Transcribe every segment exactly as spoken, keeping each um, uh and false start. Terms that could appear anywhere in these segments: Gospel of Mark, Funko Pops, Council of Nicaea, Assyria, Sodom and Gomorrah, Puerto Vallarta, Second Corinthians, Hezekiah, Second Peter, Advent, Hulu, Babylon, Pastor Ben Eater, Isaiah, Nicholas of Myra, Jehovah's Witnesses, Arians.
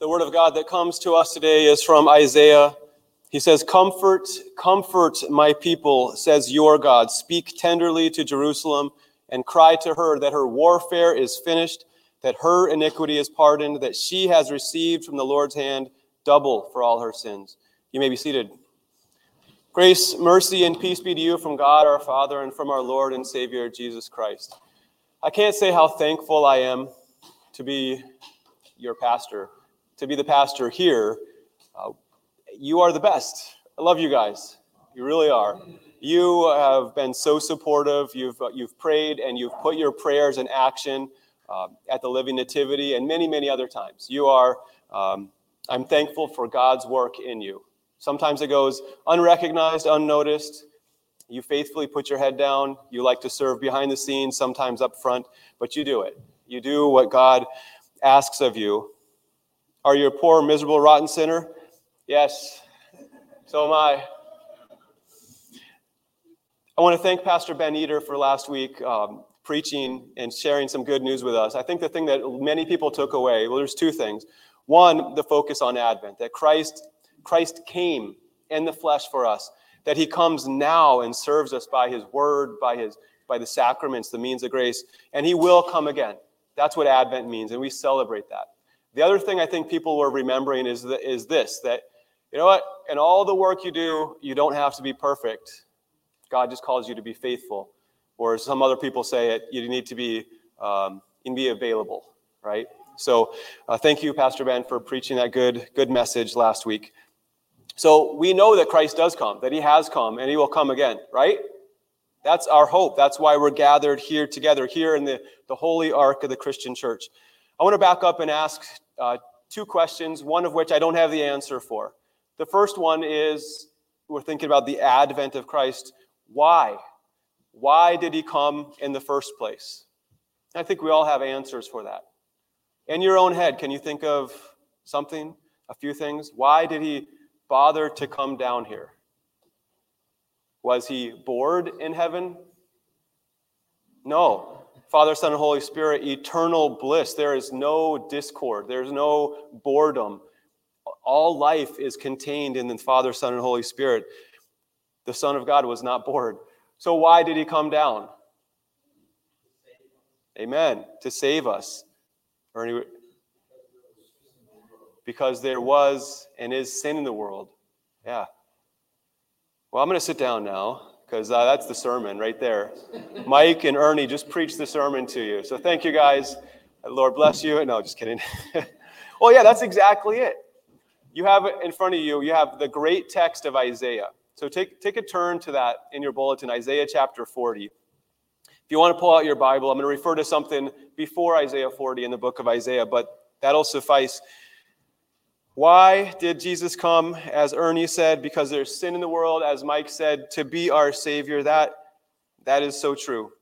The word of God that comes to us today is from Isaiah. He says, "Comfort, comfort my people, says your God. Speak tenderly to Jerusalem and cry to her that her warfare is finished, that her iniquity is pardoned, that she has received from the Lord's hand double for all her sins." You may be seated. Grace, mercy, and peace be to you from God our Father and from our Lord and Savior Jesus Christ. I can't say how thankful I am to be your pastor. To be the pastor here, uh, you are the best. I love you guys. You really are. You have been so supportive. You've uh, you've prayed and you've put your prayers in action uh, at the Living Nativity and many, many other times. You are, um, I'm thankful for God's work in you. Sometimes it goes unrecognized, unnoticed. You faithfully put your head down. You like to serve behind the scenes, sometimes up front, but you do it. You do what God asks of you. Are you a poor, miserable, rotten sinner? Yes, so am I. I want to thank Pastor Ben Eater for last week um, preaching and sharing some good news with us. I think the thing that many people took away, well, there's two things. One, the focus on Advent, that Christ, Christ came in the flesh for us, that he comes now and serves us by his word, by his, by the sacraments, the means of grace, and he will come again. That's what Advent means, and we celebrate that. The other thing I think people were remembering is the, is this, that, you know what, in all the work you do, you don't have to be perfect. God just calls you to be faithful. Or as some other people say it, you need to be, um, you need to be available, right? So uh, thank you, Pastor Ben, for preaching that good, good message last week. So we know that Christ does come, that he has come, and he will come again, right? That's our hope. That's why we're gathered here together, here in the, the holy ark of the Christian church. I want to back up and ask uh, two questions, one of which I don't have the answer for. The first one is, we're thinking about the advent of Christ. Why? Why did he come in the first place? I think we all have answers for that. In your own head, can you think of something, a few things? Why did he bother to come down here? Was he bored in heaven? No. Father, Son, and Holy Spirit, eternal bliss. There is no discord. There's no boredom. All life is contained in the Father, Son, and Holy Spirit. The Son of God was not bored. So why did he come down? Amen. To save us. Or because there was and is sin in the world. Yeah. Well, I'm going to sit down now, because uh, that's the sermon right there. Mike and Ernie just preached the sermon to you. So thank you guys. Lord bless you. No, just kidding. Well, yeah, that's exactly it. You have in front of you, you have the great text of Isaiah. So take, take a turn to that in your bulletin, Isaiah chapter forty. If you want to pull out your Bible, I'm going to refer to something before Isaiah forty in the book of Isaiah, but that'll suffice. Why did Jesus come? As Ernie said, because there's sin in the world, as Mike said, to be our Savior. That, that is so true.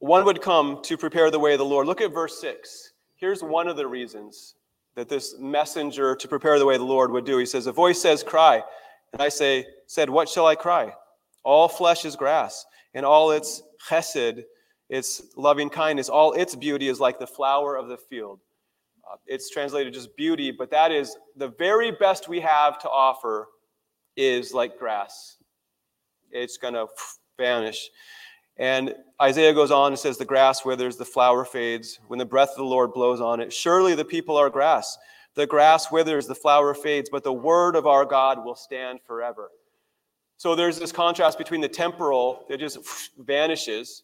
One would come to prepare the way of the Lord. Look at verse six. Here's one of the reasons that this messenger to prepare the way of the Lord would do. He says, "A voice says, cry. And I say, said, what shall I cry? All flesh is grass, and all its chesed, its loving kindness, all its beauty is like the flower of the field." It's translated just beauty, but that is the very best we have to offer is like grass. It's going to vanish. And Isaiah goes on and says, "The grass withers, the flower fades, when the breath of the Lord blows on it. Surely the people are grass. The grass withers, the flower fades, but the word of our God will stand forever." So there's this contrast between the temporal that just vanishes,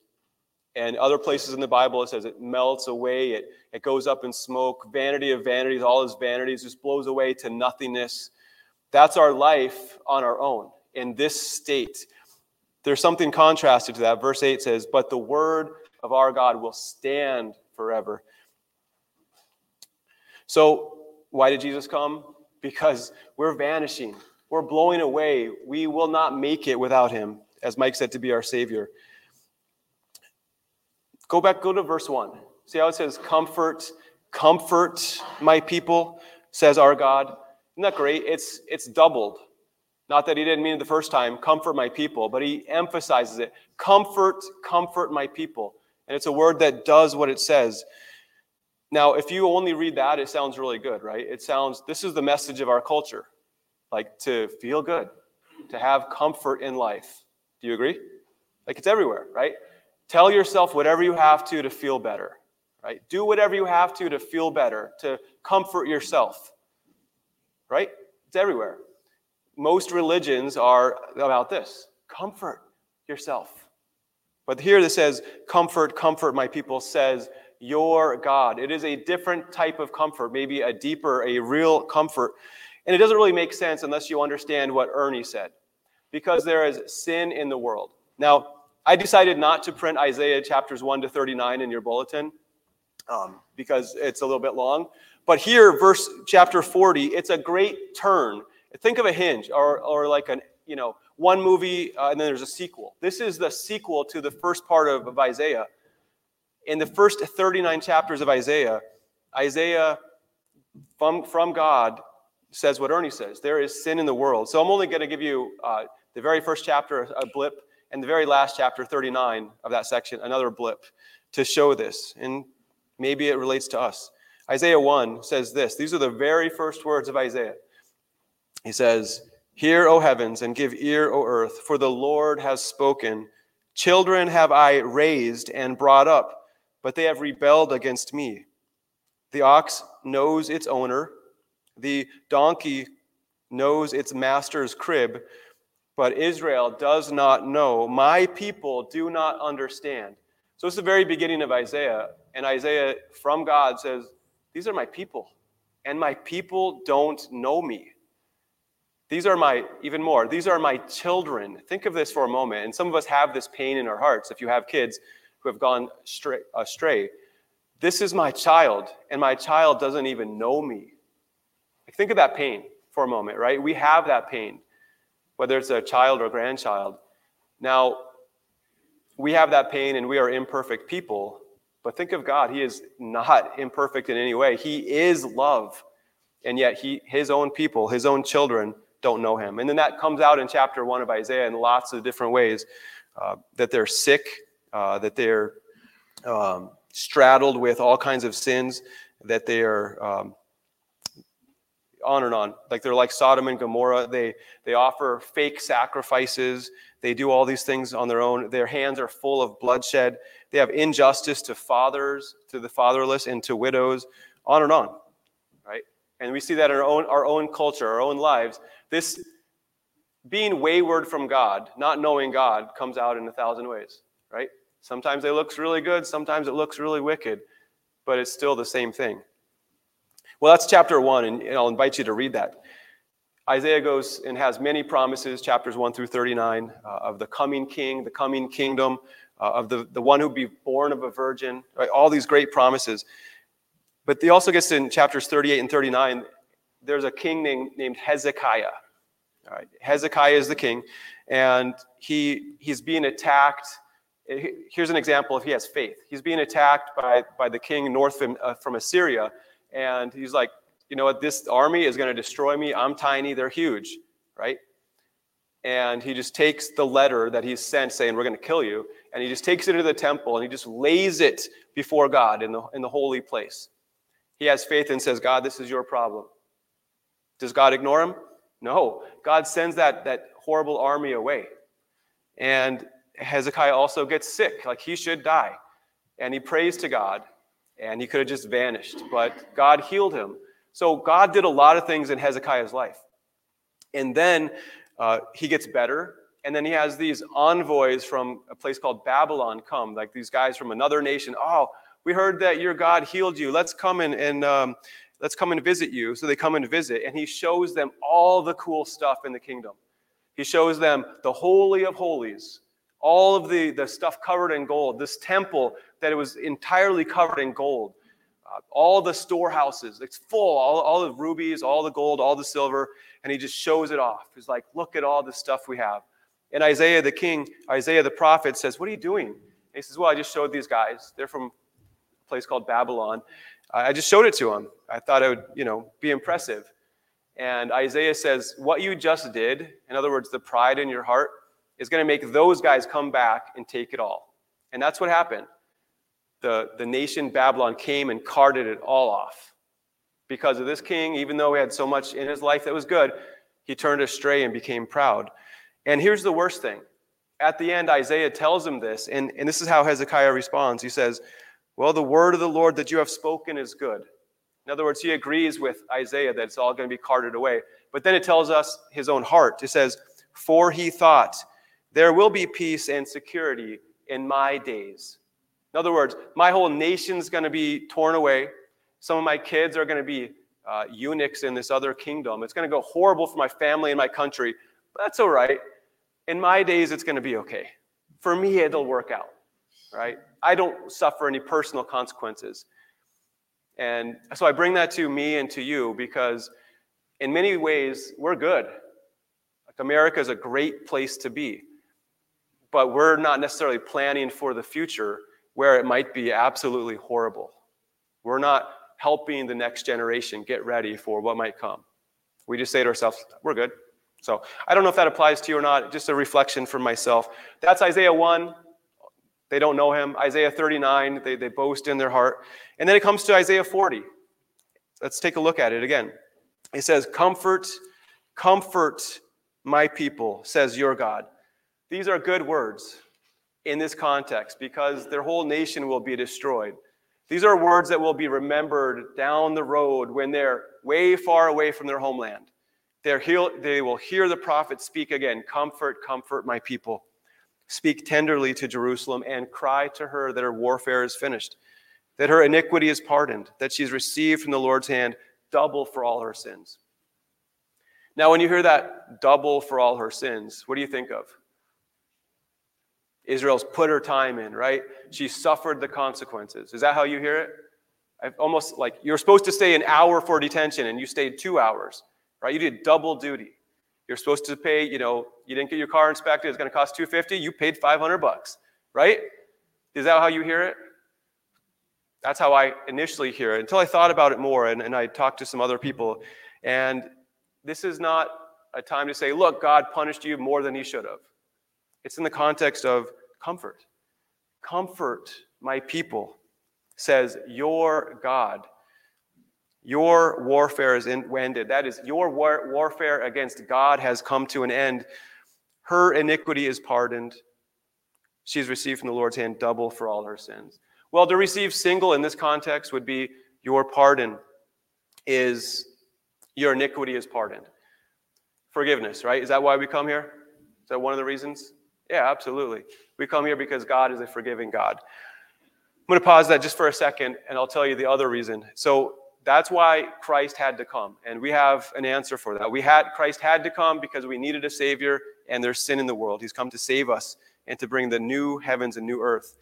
and other places in the Bible, it says it melts away, it, it goes up in smoke. Vanity of vanities, all is vanities, just blows away to nothingness. That's our life on our own in this state. There's something contrasted to that. Verse eight says, "But the word of our God will stand forever." So why did Jesus come? Because we're vanishing. We're blowing away. We will not make it without him, as Mike said, to be our Savior. Go back, go to verse one. See how it says, "Comfort, comfort my people, says our God." Isn't that great? It's it's doubled. Not that he didn't mean it the first time, "comfort my people," but he emphasizes it. Comfort, comfort my people. And it's a word that does what it says. Now, if you only read that, it sounds really good, right? It sounds, this is the message of our culture, like to feel good, to have comfort in life. Do you agree? Like it's everywhere, right? Tell yourself whatever you have to to feel better, right? Do whatever you have to to feel better, to comfort yourself, right? It's everywhere. Most religions are about this, comfort yourself. But here it says, comfort, comfort, my people, says your God. It is a different type of comfort, maybe a deeper, a real comfort. And it doesn't really make sense unless you understand what Ernie said, because there is sin in the world. Now, I decided not to print Isaiah chapters one to thirty-nine in your bulletin um, because it's a little bit long. But here, verse chapter forty, it's a great turn. Think of a hinge or or like an, you know, one movie uh, and then there's a sequel. This is the sequel to the first part of, of Isaiah. In the first thirty-nine chapters of Isaiah, Isaiah from, from God says what Ernie says. There is sin in the world. So I'm only going to give you uh, the very first chapter, a blip, and the very last chapter, thirty-nine of that section, another blip to show this. And maybe it relates to us. Isaiah one says this. These are the very first words of Isaiah. He says, "Hear, O heavens, and give ear, O earth, for the Lord has spoken. Children have I raised and brought up, but they have rebelled against me. The ox knows its owner, the donkey knows its master's crib, but Israel does not know. My people do not understand." So it's the very beginning of Isaiah, and Isaiah from God says, these are my people, and my people don't know me. These are my, even more, these are my children. Think of this for a moment, and some of us have this pain in our hearts if you have kids who have gone astray. This is my child, and my child doesn't even know me. Like, think of that pain for a moment, right? We have that pain, whether it's a child or grandchild. Now, we have that pain, and we are imperfect people, but think of God. He is not imperfect in any way. He is love, and yet he, his own people, his own children don't know him. And then that comes out in chapter one of Isaiah in lots of different ways, uh, that they're sick, Uh, that they're um, straddled with all kinds of sins, that they are um, on and on. Like they're like Sodom and Gomorrah. They they offer fake sacrifices. They do all these things on their own. Their hands are full of bloodshed. They have injustice to fathers, to the fatherless, and to widows, on and on, right? And we see that in our own our own culture, our own lives. This being wayward from God, not knowing God, comes out in a thousand ways, right? Sometimes it looks really good. Sometimes it looks really wicked. But it's still the same thing. Well, that's chapter one, and I'll invite you to read that. Isaiah goes and has many promises, chapters one through thirty-nine, uh, of the coming king, the coming kingdom, uh, of the, the one who be born of a virgin, right? All these great promises. But he also gets in chapters thirty-eight and thirty-nine, there's a king named, named Hezekiah. All right, Hezekiah is the king, and he he's being attacked. Here's an example if he has faith. He's being attacked by, by the king north from, uh, from Assyria. And he's like, you know what? This army is going to destroy me. I'm tiny. They're huge, right? And he just takes the letter that he's sent saying, we're going to kill you. And he just takes it into the temple and he just lays it before God in the, in the holy place. He has faith and says, God, this is your problem. Does God ignore him? No. God sends that, that horrible army away. And Hezekiah also gets sick, like he should die. And he prays to God, and he could have just vanished, but God healed him. So God did a lot of things in Hezekiah's life. And then uh, he gets better, and then he has these envoys from a place called Babylon come, like these guys from another nation. Oh, we heard that your God healed you. Let's come and, and um, let's come and visit you. So they come and visit, and he shows them all the cool stuff in the kingdom. He shows them the Holy of Holies, all of the, the stuff covered in gold, this temple that it was entirely covered in gold, uh, all the storehouses, it's full, all, all the rubies, all the gold, all the silver, and he just shows it off. He's like, look at all the stuff we have. And Isaiah the king, Isaiah the prophet says, what are you doing? And he says, well, I just showed these guys. They're from a place called Babylon. I just showed it to them. I thought it would, you know, be impressive. And Isaiah says, what you just did, in other words, the pride in your heart, is going to make those guys come back and take it all. And that's what happened. the, the nation Babylon came and carted it all off. Because of this king, even though he had so much in his life that was good, he turned astray and became proud. And here's the worst thing. At the end, Isaiah tells him this, and, and this is how Hezekiah responds. He says, well, the word of the Lord that you have spoken is good. In other words, he agrees with Isaiah that it's all going to be carted away. But then it tells us his own heart. It says, for he thought, there will be peace and security in my days. In other words, my whole nation's going to be torn away. Some of my kids are going to be uh, eunuchs in this other kingdom. It's going to go horrible for my family and my country. But that's all right. In my days, it's going to be okay. For me, it'll work out, right? I don't suffer any personal consequences. And so I bring that to me and to you because in many ways, we're good. Like America is a great place to be. But we're not necessarily planning for the future where it might be absolutely horrible. We're not helping the next generation get ready for what might come. We just say to ourselves, we're good. So I don't know if that applies to you or not, just a reflection from myself. That's Isaiah one. They don't know him. Isaiah thirty-nine, they, they boast in their heart. And then it comes to Isaiah forty. Let's take a look at it again. It says, comfort, comfort my people, says your God. These are good words in this context because their whole nation will be destroyed. These are words that will be remembered down the road when they're way far away from their homeland. They're heal, they will hear the prophet speak again, comfort, comfort my people. Speak tenderly to Jerusalem and cry to her that her warfare is finished, that her iniquity is pardoned, that she's received from the Lord's hand double for all her sins. Now, when you hear that double for all her sins, what do you think of? Israel's put her time in, right? She suffered the consequences. Is that how you hear it? I've almost like you're supposed to stay an hour for detention and you stayed two hours, right? You did double duty. You're supposed to pay, you know, you didn't get your car inspected. It's going to cost two hundred fifty dollars. You paid five hundred bucks, right? Is that how you hear it? That's how I initially hear it until I thought about it more and, and I talked to some other people. And this is not a time to say, look, God punished you more than he should have. It's in the context of comfort. Comfort my people, says your God. Your warfare is ended. That is, your war- warfare against God has come to an end. Her iniquity is pardoned. She's received from the Lord's hand double for all her sins. Well, to receive single in this context would be your pardon is, your iniquity is pardoned. Forgiveness, right? Is that why we come here? Is that one of the reasons? Yeah, absolutely. We come here because God is a forgiving God. I'm going to pause that just for a second, and I'll tell you the other reason. So that's why Christ had to come, and we have an answer for that. We had Christ had to come because we needed a Savior, and there's sin in the world. He's come to save us and to bring the new heavens and new earth.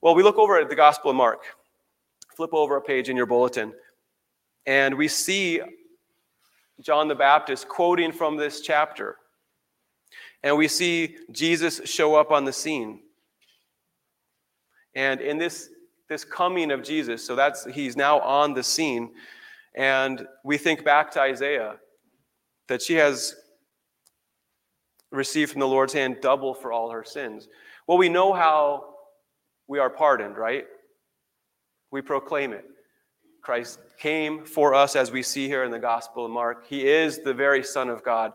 Well, we look over at the Gospel of Mark. Flip over a page in your bulletin, and we see John the Baptist quoting from this chapter. And we see Jesus show up on the scene. And in this, this coming of Jesus, so that's he's now on the scene. And we think back to Isaiah, that she has received from the Lord's hand double for all her sins. Well, we know how we are pardoned, right? We proclaim it. Christ came for us, as we see here in the Gospel of Mark. He is the very Son of God.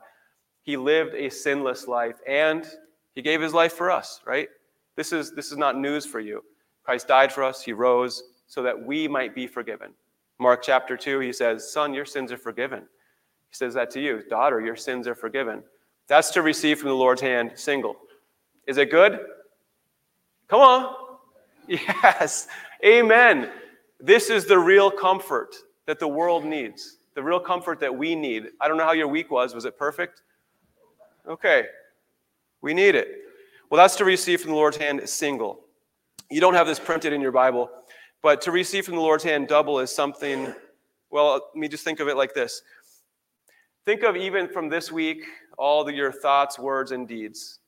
He lived a sinless life, and he gave his life for us, right? This is, this is not news for you. Christ died for us. He rose so that we might be forgiven. Mark chapter two, he says, son, your sins are forgiven. He says that to you. Daughter, your sins are forgiven. That's to receive from the Lord's hand single. Is it good? Come on. Yes. Amen. This is the real comfort that the world needs, the real comfort that we need. I don't know how your week was. Was it perfect? Okay, we need it. Well, that's to receive from the Lord's hand single. You don't have this printed in your Bible, but to receive from the Lord's hand double is something, well, let me just think of it like this. Think of even from this week, all the, your thoughts, words, and deeds.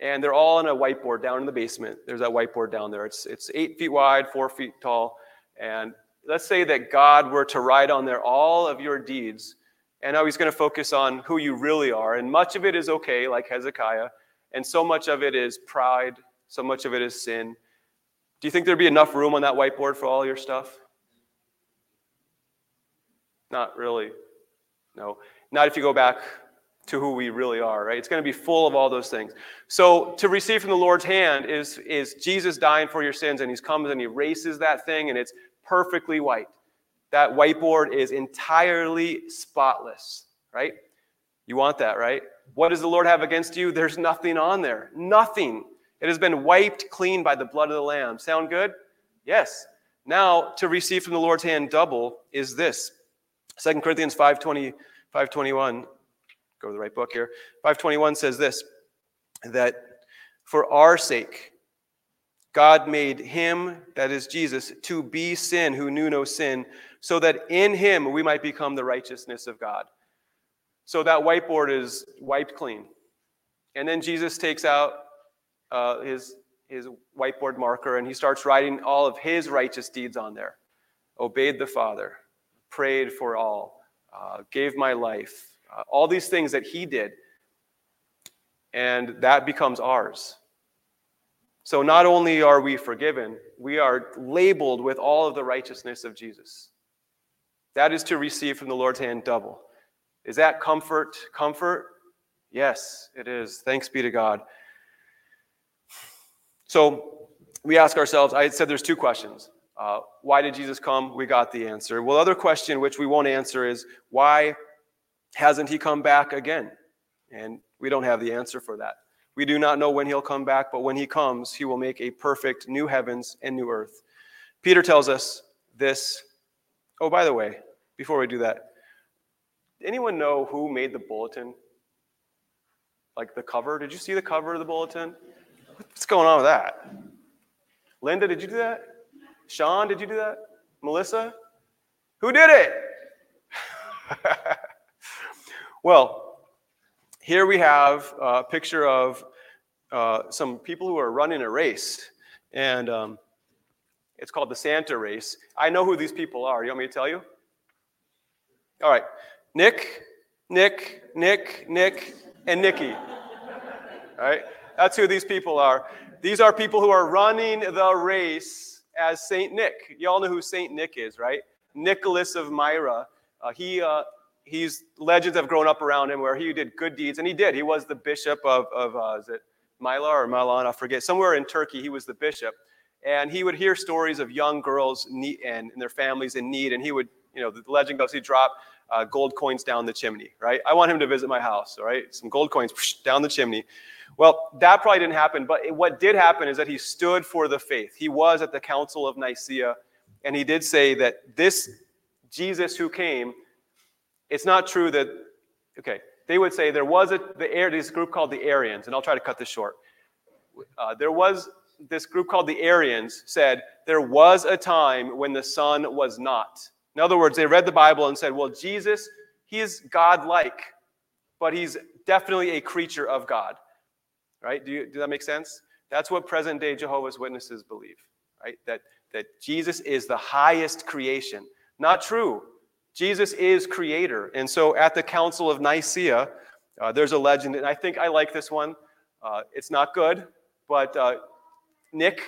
And they're all on a whiteboard down in the basement. There's that whiteboard down there. It's, it's eight feet wide, four feet tall. And let's say that God were to write on there all of your deeds. And now he's going to focus on who you really are. And much of it is okay, like Hezekiah. And so much of it is pride. So much of it is sin. Do you think there'd be enough room on that whiteboard for all your stuff? Not really. No. Not if you go back to who we really are, right? It's going to be full of all those things. So to receive from the Lord's hand is, is Jesus dying for your sins, and he comes and he erases that thing, and it's perfectly white. That whiteboard is entirely spotless, right? You want that, right? What does the Lord have against you? There's nothing on there. Nothing. It has been wiped clean by the blood of the Lamb. Sound good? Yes. Now, to receive from the Lord's hand double is this. Second Corinthians five twenty, five twenty-one. Go to the right book here. five twenty-one says this, that for our sake, God made him, that is Jesus, to be sin who knew no sin, so that in him we might become the righteousness of God. So that whiteboard is wiped clean. And then Jesus takes out uh, his, his whiteboard marker, and he starts writing all of his righteous deeds on there. Obeyed the Father, prayed for all, uh, gave my life, uh, all these things that he did. And that becomes ours. So not only are we forgiven, we are labeled with all of the righteousness of Jesus. That is to receive from the Lord's hand double. Is that comfort? Comfort? Yes, it is. Thanks be to God. So we ask ourselves, I said there's two questions. Uh, why did Jesus come? We got the answer. Well, other question which we won't answer is, why hasn't he come back again? And we don't have the answer for that. We do not know when he'll come back, but when he comes, he will make a perfect new heavens and new earth. Peter tells us this. Oh, by the way, before we do that, anyone know who made the bulletin? Like the cover? Did you see the cover of the bulletin? What's going on with that? Linda, did you do that? Sean, did you do that? Melissa? Who did it? Well, here we have a picture of uh, some people who are running a race, and um, it's called the Santa race. I know who these people are. You want me to tell you? All right. Nick, Nick, Nick, Nick, and Nikki. All right? That's who these people are. These are people who are running the race as Saint Nick. You all know who Saint Nick is, right? Nicholas of Myra. Uh, he, uh, he's legends have grown up around him where he did good deeds, and he did. He was the bishop of, of uh, is it Myla or Milan? I forget. Somewhere in Turkey, he was the bishop. And he would hear stories of young girls need, and, and their families in need, and he would, you know, the legend goes, he'd drop Uh, gold coins down the chimney, right? I want him to visit my house, all right? Some gold coins psh, down the chimney. Well, that probably didn't happen, but what did happen is that he stood for the faith. He was at the Council of Nicaea, and he did say that this Jesus who came, it's not true that, okay, they would say there was a the this group called the Arians, and I'll try to cut this short. Uh, there was this group called the Arians said there was a time when the sun was not. In other words, they read the Bible and said, well, Jesus, he is God-like, but he's definitely a creature of God, right? Do you, does that make sense? That's what present-day Jehovah's Witnesses believe, right? That, that Jesus is the highest creation. Not true. Jesus is creator. And so at the Council of Nicaea, uh, there's a legend, and I think I like this one. Uh, it's not good, but uh, Nick,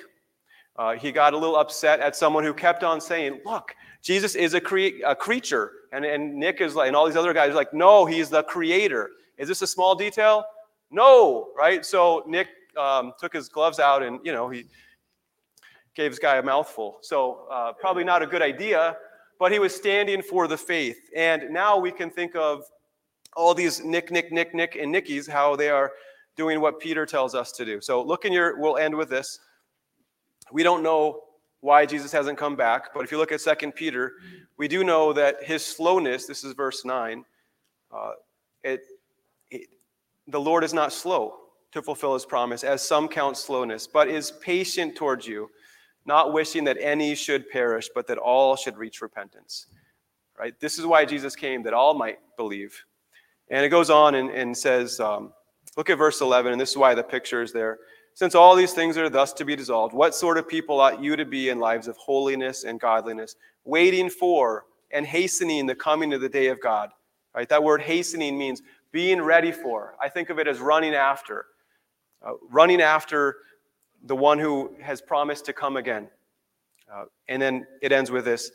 uh, he got a little upset at someone who kept on saying, look, Jesus is a, cre- a creature, and, and Nick is like, and all these other guys are like, no, he's the creator. Is this a small detail? No, right? So Nick um, took his gloves out, and you know he gave this guy a mouthful. So uh, probably not a good idea, but he was standing for the faith. And now we can think of all these Nick, Nick, Nick, Nick, and Nickies, how they are doing what Peter tells us to do. So look in your. We'll end with this. We don't know why Jesus hasn't come back. But if you look at Second Peter, we do know that his slowness, this is verse nine, uh, it, it, the Lord is not slow to fulfill his promise, as some count slowness, but is patient towards you, not wishing that any should perish, but that all should reach repentance. Right? This is why Jesus came, that all might believe. And it goes on and, and says, um, look at verse eleven, and this is why the picture is there. Since all these things are thus to be dissolved, what sort of people ought you to be in lives of holiness and godliness, waiting for and hastening the coming of the day of God? Right? That word hastening means being ready for. I think of it as running after. Uh, running after the one who has promised to come again. Uh, and then it ends with this.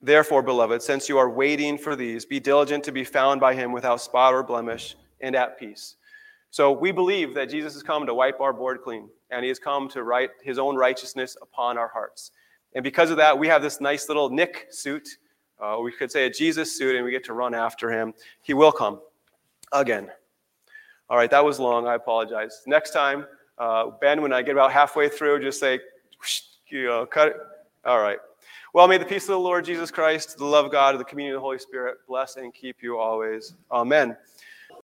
Therefore, beloved, since you are waiting for these, be diligent to be found by him without spot or blemish and at peace. So we believe that Jesus has come to wipe our board clean, and he has come to write his own righteousness upon our hearts. And because of that, we have this nice little Nick suit. Uh, we could say a Jesus suit, and we get to run after him. He will come again. All right, that was long. I apologize. Next time, uh, Ben, when I get about halfway through, just say, whoosh, you know, cut it. All right. Well, may the peace of the Lord Jesus Christ, the love of God, and the communion of the Holy Spirit bless and keep you always. Amen.